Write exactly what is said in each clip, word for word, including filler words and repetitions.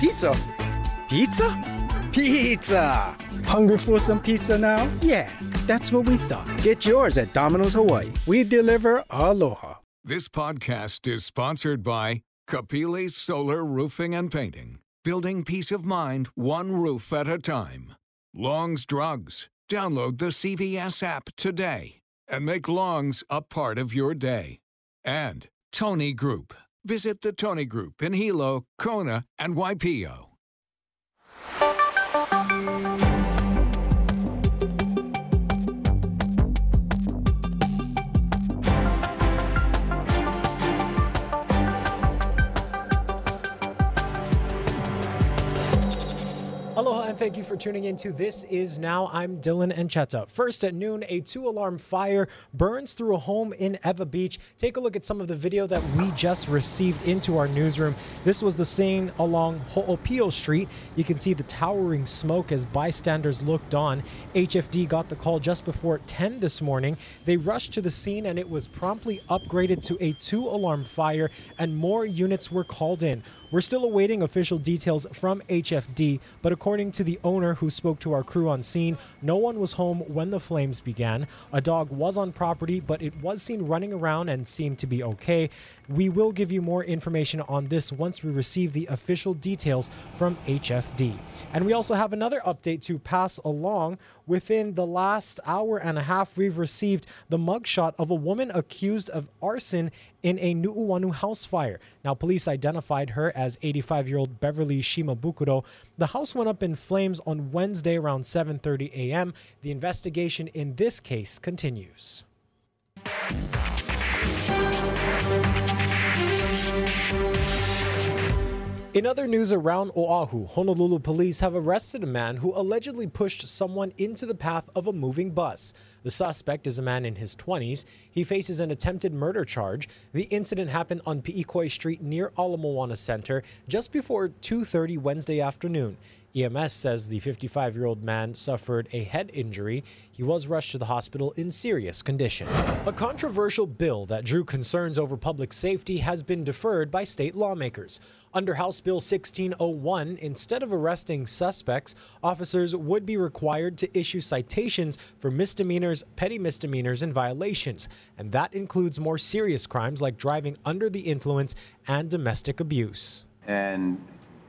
Pizza. Pizza? Pizza! Hungry for some pizza now? Yeah, that's what we thought. Get yours at Domino's Hawaii. We deliver aloha. This podcast is sponsored by Kapili Solar Roofing and Painting. Building peace of mind, one roof at a time. Long's Drugs. Download the C V S app today and make Long's a part of your day. And Tony Group. Visit the Tony Group in Hilo, Kona, and Waipio. Aloha, and thank you for tuning in to This Is Now. I'm Dylan Ancheta. First at noon, a two-alarm fire burns through a home in Eva Beach. Take a look at some of the video that we just received into our newsroom. This was the scene along Ho'opio Street. You can see the towering smoke as bystanders looked on. H F D got the call just before ten this morning. They rushed to the scene, and it was promptly upgraded to a two-alarm fire, and more units were called in. We're still awaiting official details from H F D, but according to the owner who spoke to our crew on scene, no one was home when the flames began. A dog was on property, but it was seen running around and seemed to be okay. We will give you more information on this once we receive the official details from H F D. And we also have another update to pass along. Within the last hour and a half, we've received the mugshot of a woman accused of arson in a Nu'uanu house fire. Now, police identified her as eighty-five-year-old Beverly Shimabukuro. The house went up in flames on Wednesday around seven thirty a.m. The investigation in this case continues. In other news around Oahu, Honolulu police have arrested a man who allegedly pushed someone into the path of a moving bus. The suspect is a man in his twenties. He faces an attempted murder charge. The incident happened on Pi'ikoi Street near Ala Moana Center just before two thirty Wednesday afternoon. E M S says the fifty-five-year-old man suffered a head injury. He was rushed to the hospital in serious condition. A controversial bill that drew concerns over public safety has been deferred by state lawmakers. Under House Bill sixteen oh one, instead of arresting suspects, officers would be required to issue citations for misdemeanors, petty misdemeanors, and violations. And that includes more serious crimes like driving under the influence and domestic abuse. And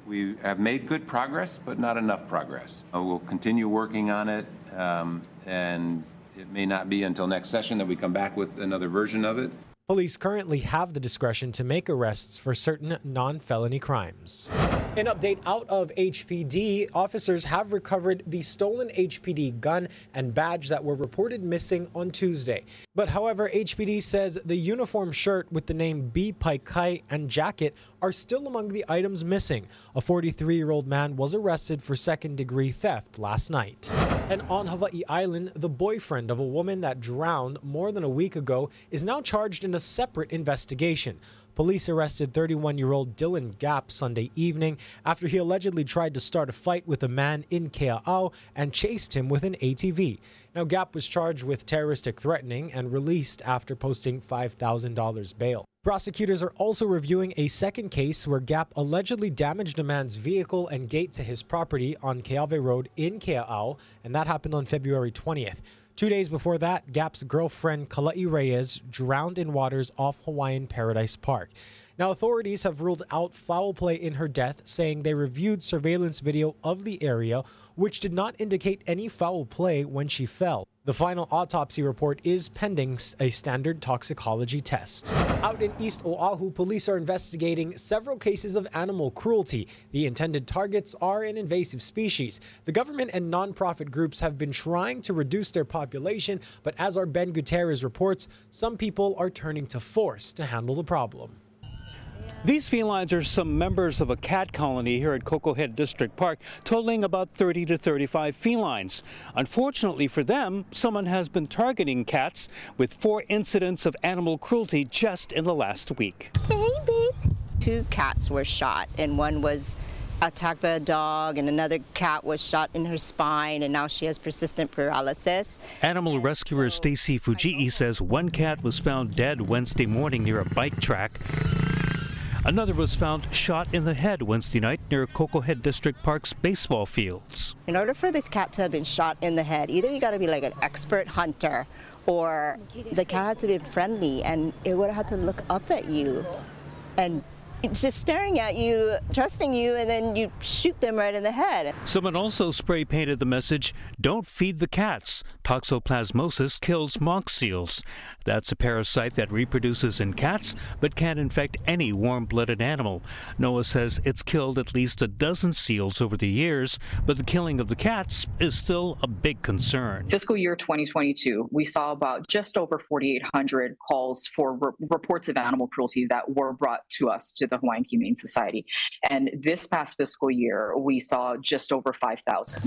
we have made good progress, but not enough progress. We'll continue working on it, um, and it may not be until next session that we come back with another version of it. Police currently have the discretion to make arrests for certain non-felony crimes. An update out of H P D, officers have recovered the stolen H P D gun and badge that were reported missing on Tuesday. But however, H P D says the uniform shirt with the name B. Pai Kai and jacket are still among the items missing. A forty-three-year-old man was arrested for second-degree theft last night. And on Hawaii Island, the boyfriend of a woman that drowned more than a week ago is now charged in a separate investigation. Police arrested thirty-one-year-old Dylan Gap Sunday evening after he allegedly tried to start a fight with a man in Kea'au and chased him with an A T V. Now, Gap was charged with terroristic threatening and released after posting five thousand dollars bail. Prosecutors are also reviewing a second case where Gap allegedly damaged a man's vehicle and gate to his property on Keawe Road in Kea'au, and that happened on February twentieth. Two days before that, Gap's girlfriend, Kala'i Reyes, drowned in waters off Hawaiian Paradise Park. Now, authorities have ruled out foul play in her death, saying they reviewed surveillance video of the area, which did not indicate any foul play when she fell. The final autopsy report is pending a standard toxicology test. Out in East Oahu, police are investigating several cases of animal cruelty. The intended targets are an invasive species. The government and nonprofit groups have been trying to reduce their population, but as our Ben Gutierrez reports, some people are turning to force to handle the problem. These felines are some members of a cat colony here at Cocoa Head District Park, totaling about thirty to thirty-five felines. Unfortunately for them, someone has been targeting cats with four incidents of animal cruelty just in the last week. Baby. Two cats were shot, and one was attacked by a dog, and another cat was shot in her spine, and now she has persistent paralysis. Animal rescuer so, Stacy Fujii says one cat was found dead Wednesday morning near a bike track. Another was found shot in the head Wednesday night near Cocohead District Park's baseball fields. In order for this cat to have been shot in the head, either you got to be like an expert hunter, or the cat had to be friendly, and it would have had to look up at you, and it's just staring at you, trusting you, and then you shoot them right in the head. Someone also spray painted the message, "Don't feed the cats. Toxoplasmosis kills mock seals." That's a parasite that reproduces in cats but can infect any warm-blooded animal. NOAA says it's killed at least a dozen seals over the years, but the killing of the cats is still a big concern. Fiscal year twenty twenty-two, we saw about just over forty-eight hundred calls for re- reports of animal cruelty that were brought to us, to the Hawaiian Humane Society. And this past fiscal year, we saw just over five thousand.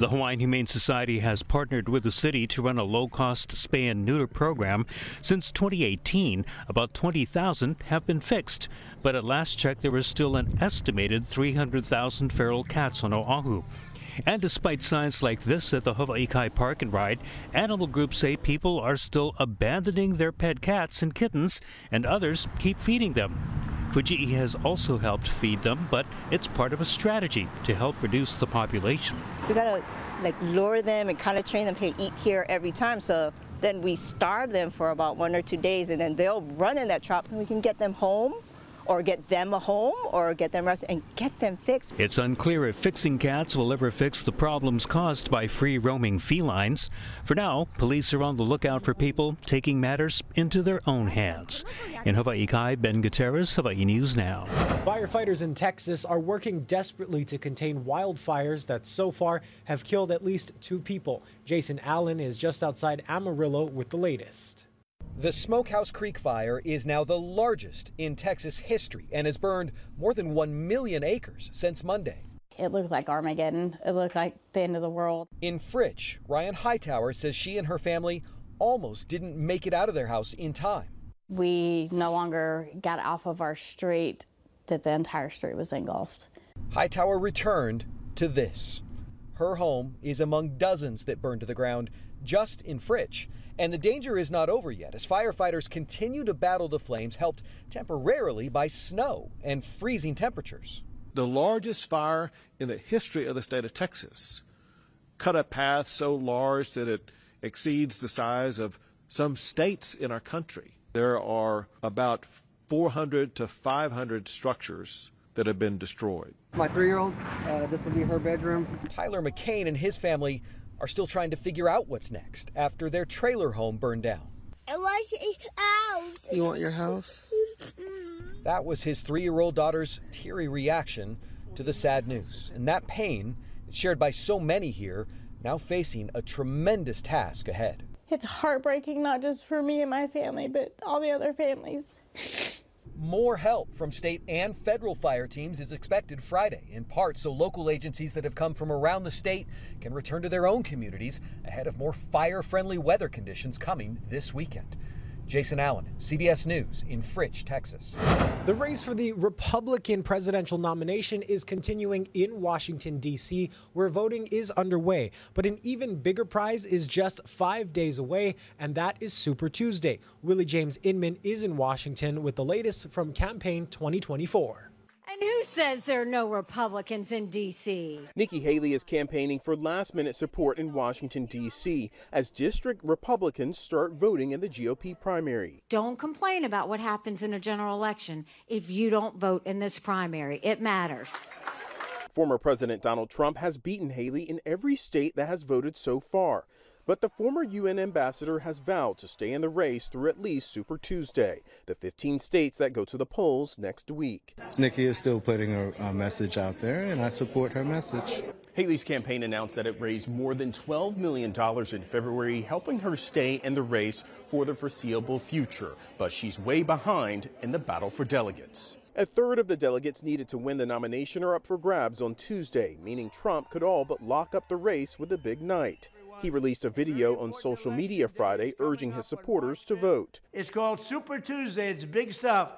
The Hawaiian Humane Society has partnered with the city to run a low-cost spay and neuter program. Since twenty eighteen, about twenty thousand have been fixed. But at last check, there was still an estimated three hundred thousand feral cats on Oahu. And despite signs like this at the Havaikai Park and Ride, animal groups say people are still abandoning their pet cats and kittens, and others keep feeding them. Fuji'i has also helped feed them, but it's part of a strategy to help reduce the population. We gotta like lure them and kind of train them, hey, eat here every time. So then we starve them for about one or two days, and then they'll run in that trap, and we can get them home, or get them a home, or get them rest and get them fixed. It's unclear if fixing cats will ever fix the problems caused by free-roaming felines. For now, police are on the lookout for people taking matters into their own hands. In Havaikai, Ben Gutierrez, Hawaii News Now. Firefighters in Texas are working desperately to contain wildfires that so far have killed at least two people. Jason Allen is just outside Amarillo with the latest. The Smokehouse Creek Fire is now the largest in Texas history and has burned more than one million acres since Monday. It looked like Armageddon. It looked like the end of the world. In Fritch, Ryan Hightower says she and her family almost didn't make it out of their house in time. We no longer got off of our street, that the entire street was engulfed. Hightower returned to this. Her home is among dozens that burned to the ground just in Fritch. And the danger is not over yet, as firefighters continue to battle the flames, helped temporarily by snow and freezing temperatures. The largest fire in the history of the state of Texas cut a path so large that it exceeds the size of some states in our country. There are about four hundred to five hundred structures that have been destroyed. My three-year-old, uh, this will be her bedroom. Tyler McCain and his family are still trying to figure out what's next after their trailer home burned down. I want your house. You want your house? That was his three-year-old daughter's teary reaction to the sad news. And that pain is shared by so many here, now facing a tremendous task ahead. It's heartbreaking, not just for me and my family, but all the other families. More help from state and federal fire teams is expected Friday, in part so local agencies that have come from around the state can return to their own communities ahead of more fire-friendly weather conditions coming this weekend. Jason Allen, C B S News in Fritch, Texas. The race for the Republican presidential nomination is continuing in Washington, D C, where voting is underway. But an even bigger prize is just five days away, and that is Super Tuesday. Willie James Inman is in Washington with the latest from Campaign twenty twenty-four. And who says there are no Republicans in D C? Nikki Haley is campaigning for last-minute support in Washington, D C, as district Republicans start voting in the G O P primary. Don't complain about what happens in a general election if you don't vote in this primary. It matters. Former President Donald Trump has beaten Haley in every state that has voted so far. But the former U N ambassador has vowed to stay in the race through at least Super Tuesday, the fifteen states that go to the polls next week. Nikki is still putting her uh, message out there, and I support her message. Haley's campaign announced that it raised more than twelve million dollars in February, helping her stay in the race for the foreseeable future. But she's way behind in the battle for delegates. A third of the delegates needed to win the nomination are up for grabs on Tuesday, meaning Trump could all but lock up the race with a big night. He released a video on social media Friday urging his supporters to vote. It's called Super Tuesday. It's big stuff.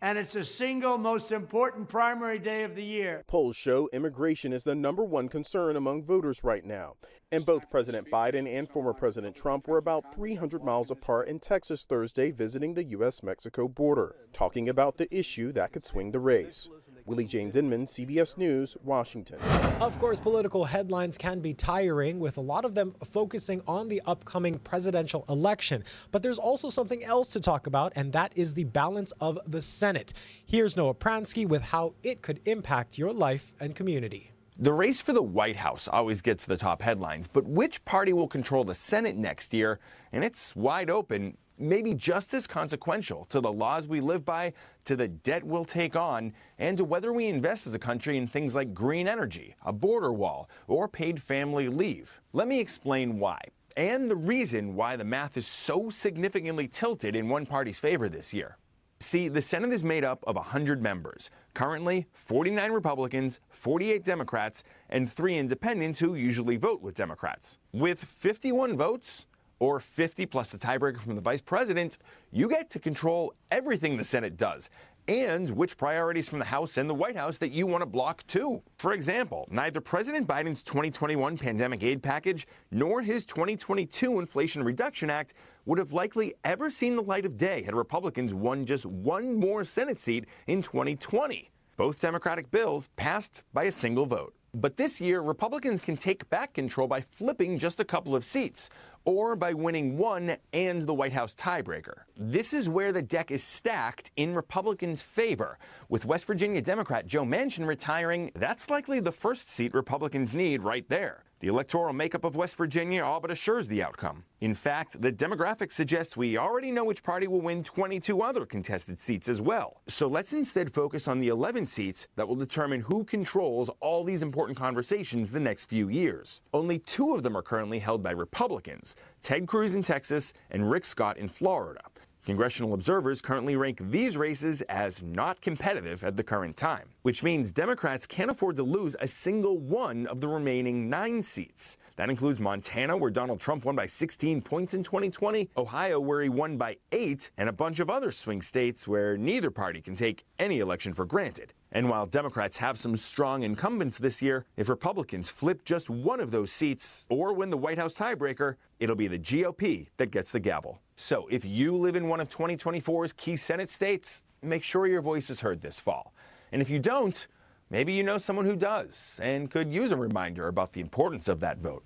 and it's the single most important primary day of the year. Polls show immigration is the number one concern among voters right now. And both President Biden and former President Trump were about three hundred miles apart in Texas Thursday visiting the U S Mexico border, talking about the issue that could swing the race. Willie James Inman, C B S News, Washington. Of course, political headlines can be tiring, with a lot of them focusing on the upcoming presidential election. But there's also something else to talk about, and that is the balance of the Senate. Here's Noah Pransky with how it could impact your life and community. The race for the White House always gets the top headlines, but which party will control the Senate next year? And it's wide open, maybe just as consequential to the laws we live by, to the debt we'll take on, and to whether we invest as a country in things like green energy, a border wall, or paid family leave. Let me explain why, and the reason why the math is so significantly tilted in one party's favor this year. See, the Senate is made up of one hundred members. Currently, forty-nine Republicans, forty-eight Democrats, and three independents who usually vote with Democrats. With fifty-one votes, or fifty plus the tiebreaker from the vice president, you get to control everything the Senate does, and which priorities from the House and the White House that you want to block too. For example, neither President Biden's twenty twenty-one pandemic aid package nor his twenty twenty-two Inflation Reduction Act would have likely ever seen the light of day had Republicans won just one more Senate seat in twenty twenty. Both Democratic bills passed by a single vote. But this year, Republicans can take back control by flipping just a couple of seats, or by winning one and the White House tiebreaker. This is where the deck is stacked in Republicans' favor. With West Virginia Democrat Joe Manchin retiring, that's likely the first seat Republicans need right there. The electoral makeup of West Virginia all but assures the outcome. In fact, the demographics suggest we already know which party will win twenty-two other contested seats as well. So let's instead focus on the eleven seats that will determine who controls all these important conversations the next few years. Only two of them are currently held by Republicans: Ted Cruz in Texas and Rick Scott in Florida. Congressional observers currently rank these races as not competitive at the current time, which means Democrats can't afford to lose a single one of the remaining nine seats. That includes Montana, where Donald Trump won by sixteen points in twenty twenty, Ohio, where he won by eight, and a bunch of other swing states where neither party can take any election for granted. And while Democrats have some strong incumbents this year, if Republicans flip just one of those seats or win the White House tiebreaker, it'll be the G O P that gets the gavel. So if you live in one of twenty twenty-four's key Senate states, make sure your voice is heard this fall. And if you don't, maybe you know someone who does and could use a reminder about the importance of that vote.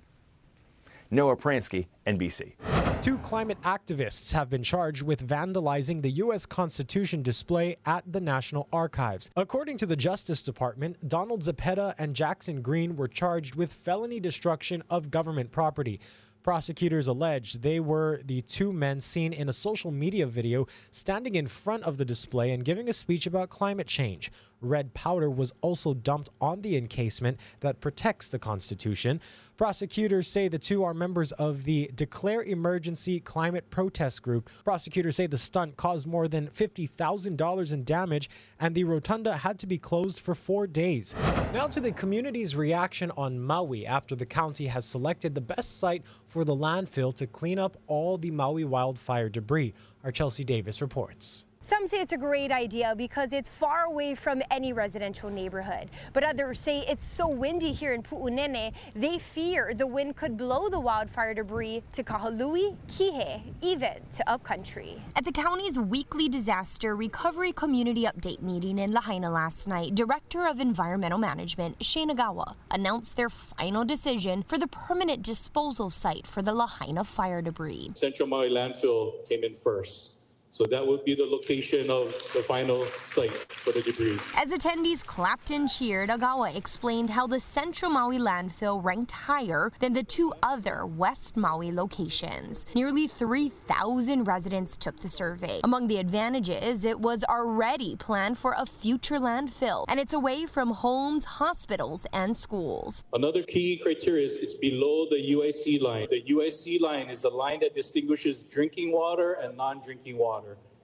Noah Pransky, N B C. Two climate activists have been charged with vandalizing the U S Constitution display at the National Archives. According to the Justice Department, Donald Zepeda and Jackson Green were charged with felony destruction of government property. Prosecutors allege they were the two men seen in a social media video standing in front of the display and giving a speech about climate change. Red powder was also dumped on the encasement that protects the Constitution. Prosecutors say the two are members of the Declare Emergency Climate Protest Group. Prosecutors say the stunt caused more than fifty thousand dollars in damage, and the rotunda had to be closed for four days. Now to the community's reaction on Maui after the county has selected the best site for the landfill to clean up all the Maui wildfire debris. Our Chelsea Davis reports. Some say it's a great idea because it's far away from any residential neighborhood. But others say it's so windy here in Pu'unene, they fear the wind could blow the wildfire debris to Kahului, Kihei, even to upcountry. At the county's weekly disaster recovery community update meeting in Lahaina last night, Director of Environmental Management Shane Agawa announced their final decision for the permanent disposal site for the Lahaina fire debris. Central Maui Landfill came in first. So that would be the location of the final site for the debris. As attendees clapped and cheered, Agawa explained how the Central Maui landfill ranked higher than the two other West Maui locations. Nearly three thousand residents took the survey. Among the advantages, it was already planned for a future landfill, and it's away from homes, hospitals, and schools. Another key criteria is it's below the U I C line. The U I C line is a line that distinguishes drinking water and non-drinking water.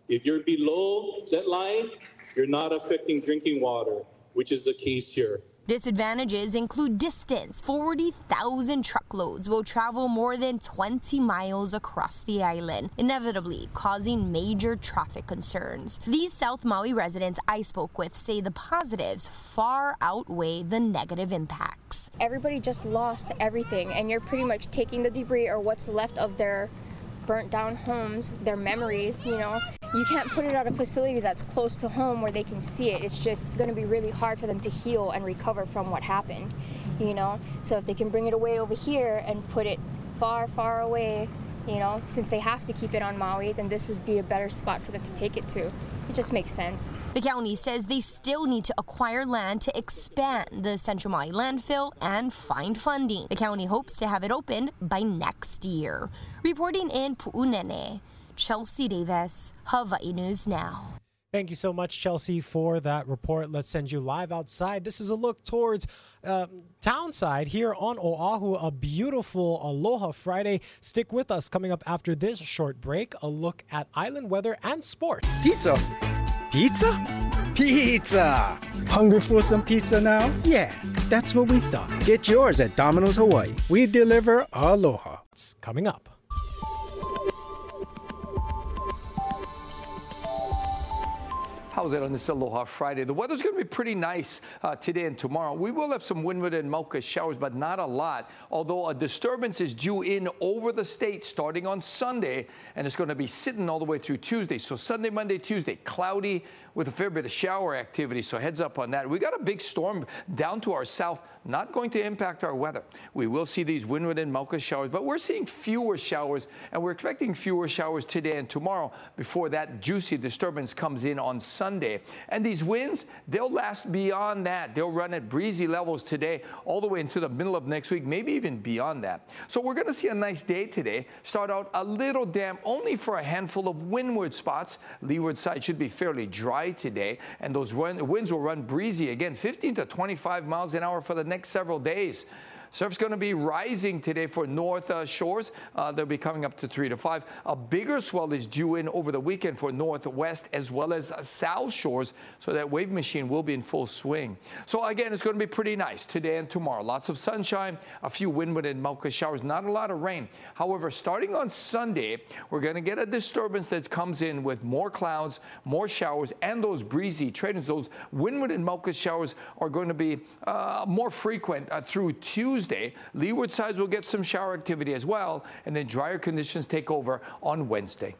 If you're below that line, you're not affecting drinking water, which is the case here. Disadvantages include distance. forty thousand truckloads will travel more than twenty miles across the island, inevitably causing major traffic concerns. These South Maui residents I spoke with say the positives far outweigh the negative impacts. Everybody just lost everything, and you're pretty much taking the debris or what's left of their burnt down homes, their memories, you know. You can't put it at a facility that's close to home where they can see it. It's just going to be really hard for them to heal and recover from what happened, you know. So if they can bring it away over here and put it far, far away, you know, since they have to keep it on Maui, then this would be a better spot for them to take it to. It just makes sense. The county says they still need to acquire land to expand the Central Maui landfill and find funding. The county hopes to have it open by next year. Reporting in Pu'unene, Chelsea Davis, Hawaii News Now. Thank you so much, Chelsea, for that report. Let's send you live outside. This is a look towards uh, Townside here on Oahu, a beautiful Aloha Friday. Stick with us. Coming up after this short break, a look at island weather and sports. Pizza. Pizza? Pizza. Hungry for some pizza now? Yeah, that's what we thought. Get yours at Domino's Hawaii. We deliver Aloha. It's coming up. How's it on this Aloha Friday? The weather's going to be pretty nice uh, today and tomorrow. We will have some windward and Mauka showers, but not a lot, although a disturbance is due in over the state starting on Sunday, and it's going to be sitting all the way through Tuesday. So Sunday, Monday, Tuesday, cloudy with a fair bit of shower activity, so heads up on that. We got a big storm down to our south, not going to impact our weather. We will see these windward and Mauka showers, but we're seeing fewer showers, and we're expecting fewer showers today and tomorrow before that juicy disturbance comes in on Sunday. And these winds, they'll last beyond that. They'll run at breezy levels today all the way into the middle of next week, maybe even beyond that. So we're going to see a nice day today. Start out a little damp only for a handful of windward spots. Leeward side should be fairly dry today, and those run, winds will run breezy again, fifteen to twenty-five miles an hour for the next several days. Surf's going to be rising today for north uh, shores. Uh, they'll be coming up to three to five. A bigger swell is due in over the weekend for northwest as well as uh, south shores. So that wave machine will be in full swing. So again, it's going to be pretty nice today and tomorrow. Lots of sunshine, a few windward and Mauka showers, not a lot of rain. However, starting on Sunday, we're going to get a disturbance that comes in with more clouds, more showers, and those breezy trade-ins. Those windward and Mauka showers are going to be uh, more frequent uh, through Tuesday. Tuesday, leeward sides will get some shower activity as well, and then drier conditions take over on Wednesday.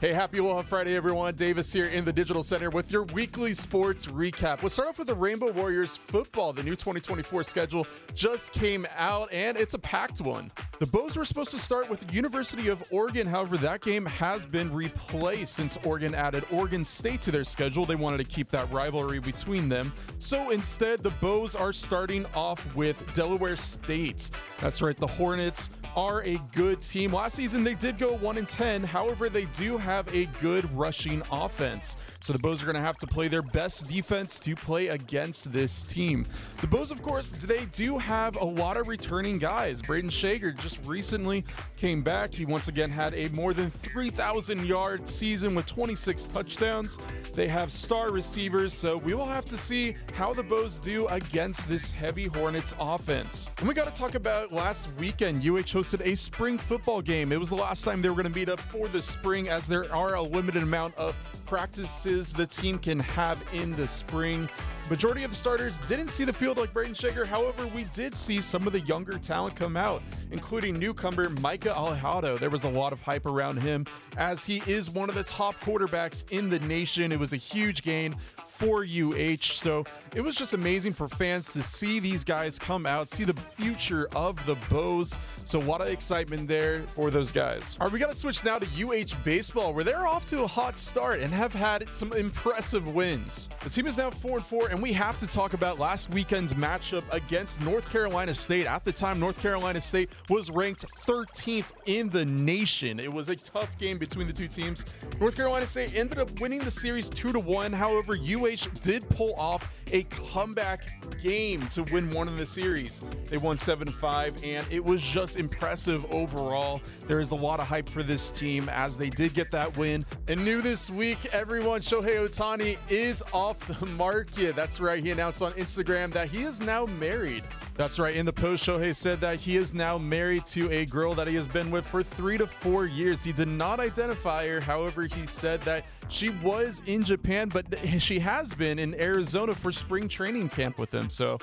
Hey, happy Aloha Friday, everyone. Davis here in the Digital Center with your weekly sports recap. We'll start off with the Rainbow Warriors football. The new twenty twenty-four schedule just came out, and it's a packed one. The Bows were supposed to start with the University of Oregon. However, that game has been replaced since Oregon added Oregon State to their schedule. They wanted to keep that rivalry between them. So instead, the Bows are starting off with Delaware State. That's right, the Hornets are a good team. Last season, they did go one and ten. However, they do have have a good rushing offense. So the Bows are going to have to play their best defense to play against this team. The Bows, of course, they do have a lot of returning guys. Braden Shager just recently came back. He once again had a more than three thousand yard season with twenty-six touchdowns. They have star receivers, so we will have to see how the Bows do against this heavy Hornets offense. And we got to talk about last weekend. U H hosted a spring football game. It was the last time they were going to meet up for the spring, as their There are a limited amount of practices the team can have in the spring. Majority of the starters didn't see the field like Braden Shager. However, we did see some of the younger talent come out, including newcomer Micah Alejado. There was a lot of hype around him as he is one of the top quarterbacks in the nation. It was a huge gain for U H. So it was just amazing for fans to see these guys come out, see the future of the Bows. So a lot of excitement there for those guys. All right, we got to switch now to U H baseball, where they're off to a hot start and have had some impressive wins. The team is now four and four, and we have to talk about last weekend's matchup against North Carolina State. At the time, North Carolina State was ranked thirteenth in the nation. It was a tough game between the two teams. North Carolina State ended up winning the series two to one. However, U H U H did pull off a comeback game to win one in the series. They won seven to five, and it was just impressive overall. There is a lot of hype for this team as they did get that win. And new this week, everyone, Shohei Ohtani is off the market. That's right, he announced on Instagram that he is now married. That's right, in the post, Shohei said that he is now married to a girl that he has been with for three to four years. He did not identify her. However, he said that she was in Japan, but she has been in Arizona for spring training camp with him. So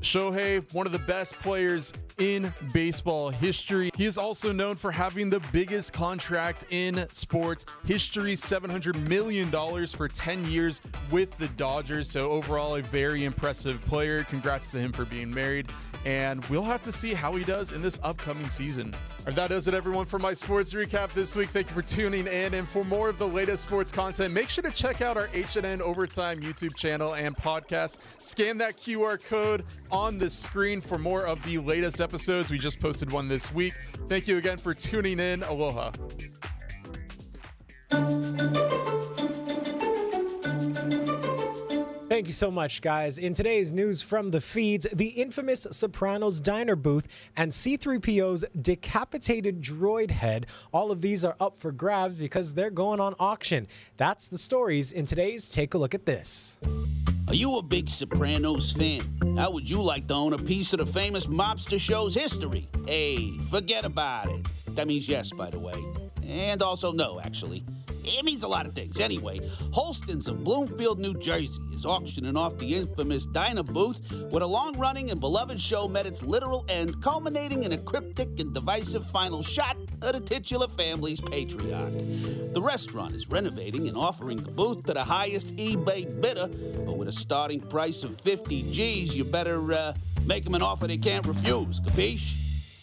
Shohei, one of the best players in baseball history. He is also known for having the biggest contract in sports history, seven hundred million dollars for ten years with the Dodgers. So overall, a very impressive player. Congrats to him for being married. And we'll have to see how he does in this upcoming season. All right, that does it, everyone, for my sports recap this week. Thank you for tuning in. And for more of the latest sports content, make sure to check out our H N N Overtime YouTube channel and podcast. Scan that Q R code on the screen for more of the latest episodes. We just posted one this week. Thank you again for tuning in. Aloha. Thank you so much, guys. In today's news from the feeds, the infamous Sopranos diner booth and C three P O's decapitated droid head. All of these are up for grabs because they're going on auction. That's the stories in today's Take a Look at This. Are you a big Sopranos fan? How would you like to own a piece of the famous mobster show's history? Hey, forget about it. That means yes, by the way. And also no, actually. It means a lot of things. Anyway, Holsten's of Bloomfield, New Jersey is auctioning off the infamous diner booth where a long-running and beloved show met its literal end, culminating in a cryptic and divisive final shot of the titular family's patriarch. The restaurant is renovating and offering the booth to the highest eBay bidder, but with a starting price of fifty G's, you better uh, make them an offer they can't refuse, capiche?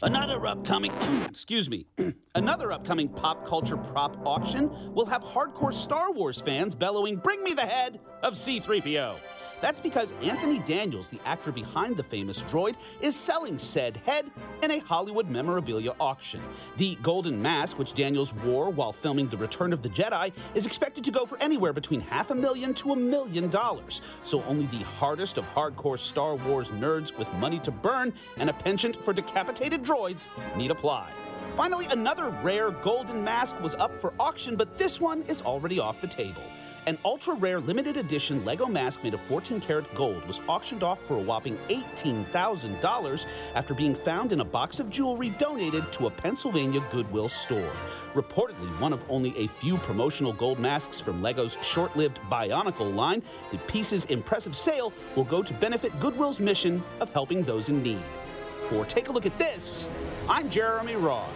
Another upcoming, excuse me, another upcoming pop culture prop auction will have hardcore Star Wars fans bellowing, "Bring me the head of C three P O." That's because Anthony Daniels, the actor behind the famous droid, is selling said head in a Hollywood memorabilia auction. The golden mask, which Daniels wore while filming The Return of the Jedi, is expected to go for anywhere between half a million to a million dollars. So only the hardest of hardcore Star Wars nerds with money to burn and a penchant for decapitated droids need apply. Finally, another rare golden mask was up for auction, but this one is already off the table. An ultra-rare limited edition Lego mask made of fourteen karat gold was auctioned off for a whopping eighteen thousand dollars after being found in a box of jewelry donated to a Pennsylvania Goodwill store. Reportedly one of only a few promotional gold masks from Lego's short-lived Bionicle line, the piece's impressive sale will go to benefit Goodwill's mission of helping those in need. For Take a Look at This, I'm Jeremy Roth.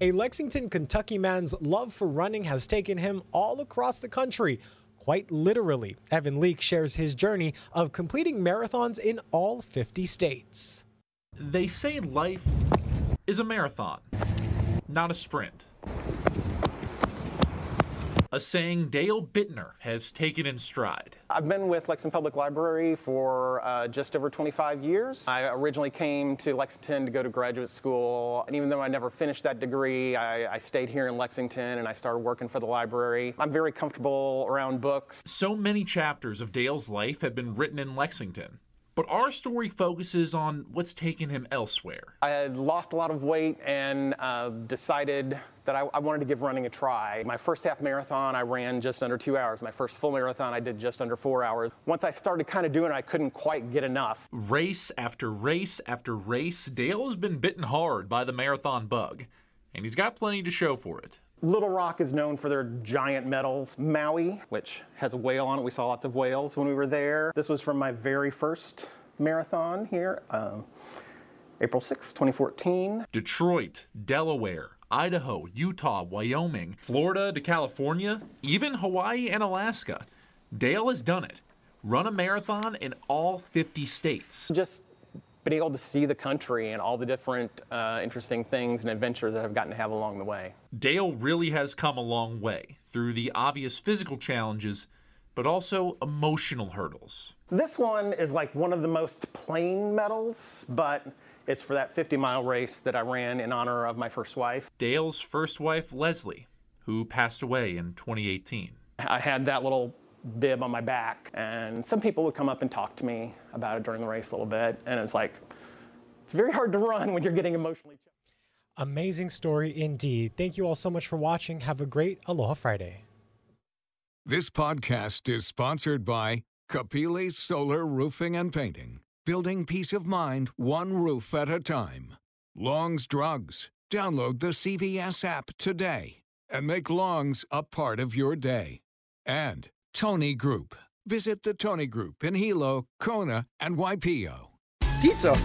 A Lexington, Kentucky man's love for running has taken him all across the country, quite literally. Evan Leake shares his journey of completing marathons in all fifty states. They say life is a marathon, not a sprint. A saying Dale Bittner has taken in stride. I've been with Lexington Public Library for uh, just over twenty-five years. I originally came to Lexington to go to graduate school, and even though I never finished that degree, I, I stayed here in Lexington and I started working for the library. I'm very comfortable around books. So many chapters of Dale's life have been written in Lexington. But our story focuses on what's taken him elsewhere. I had lost a lot of weight and uh, decided that I, I wanted to give running a try. My first half marathon, I ran just under two hours. My first full marathon, I did just under four hours. Once I started kind of doing it, I couldn't quite get enough. Race after race after race, Dale has been bitten hard by the marathon bug, and he's got plenty to show for it. Little Rock is known for their giant medals. Maui, which has a whale on it. We saw lots of whales when we were there. This was from my very first marathon here, um, April sixth, twenty fourteen. Detroit, Delaware, Idaho, Utah, Wyoming, Florida to California, even Hawaii and Alaska. Dale has done it. Run a marathon in all fifty states. Just been able to see the country and all the different uh, interesting things and adventures that I've gotten to have along the way. Dale really has come a long way through the obvious physical challenges, but also emotional hurdles. This one is like one of the most plain medals, but It's for that fifty mile race that I ran in honor of my first wife. Dale's first wife, Leslie, who passed away in twenty eighteen. I had that little bib on my back, and some people would come up and talk to me about it during the race a little bit, and it's like, it's very hard to run when you're getting emotionally choked. Amazing story indeed. Thank you all so much for watching. Have a great Aloha Friday. This podcast is sponsored by Kapili Solar Roofing and Painting. Building peace of mind one roof at a time. Long's Drugs. Download the C V S app today and make Long's a part of your day. And Tony Group. Visit the Tony Group in Hilo, Kona, and Waipio. Pizza.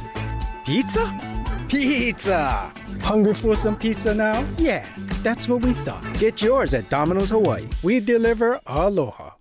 Pizza? Pizza! Hungry for some pizza now? Yeah, that's what we thought. Get yours at Domino's Hawaii. We deliver aloha.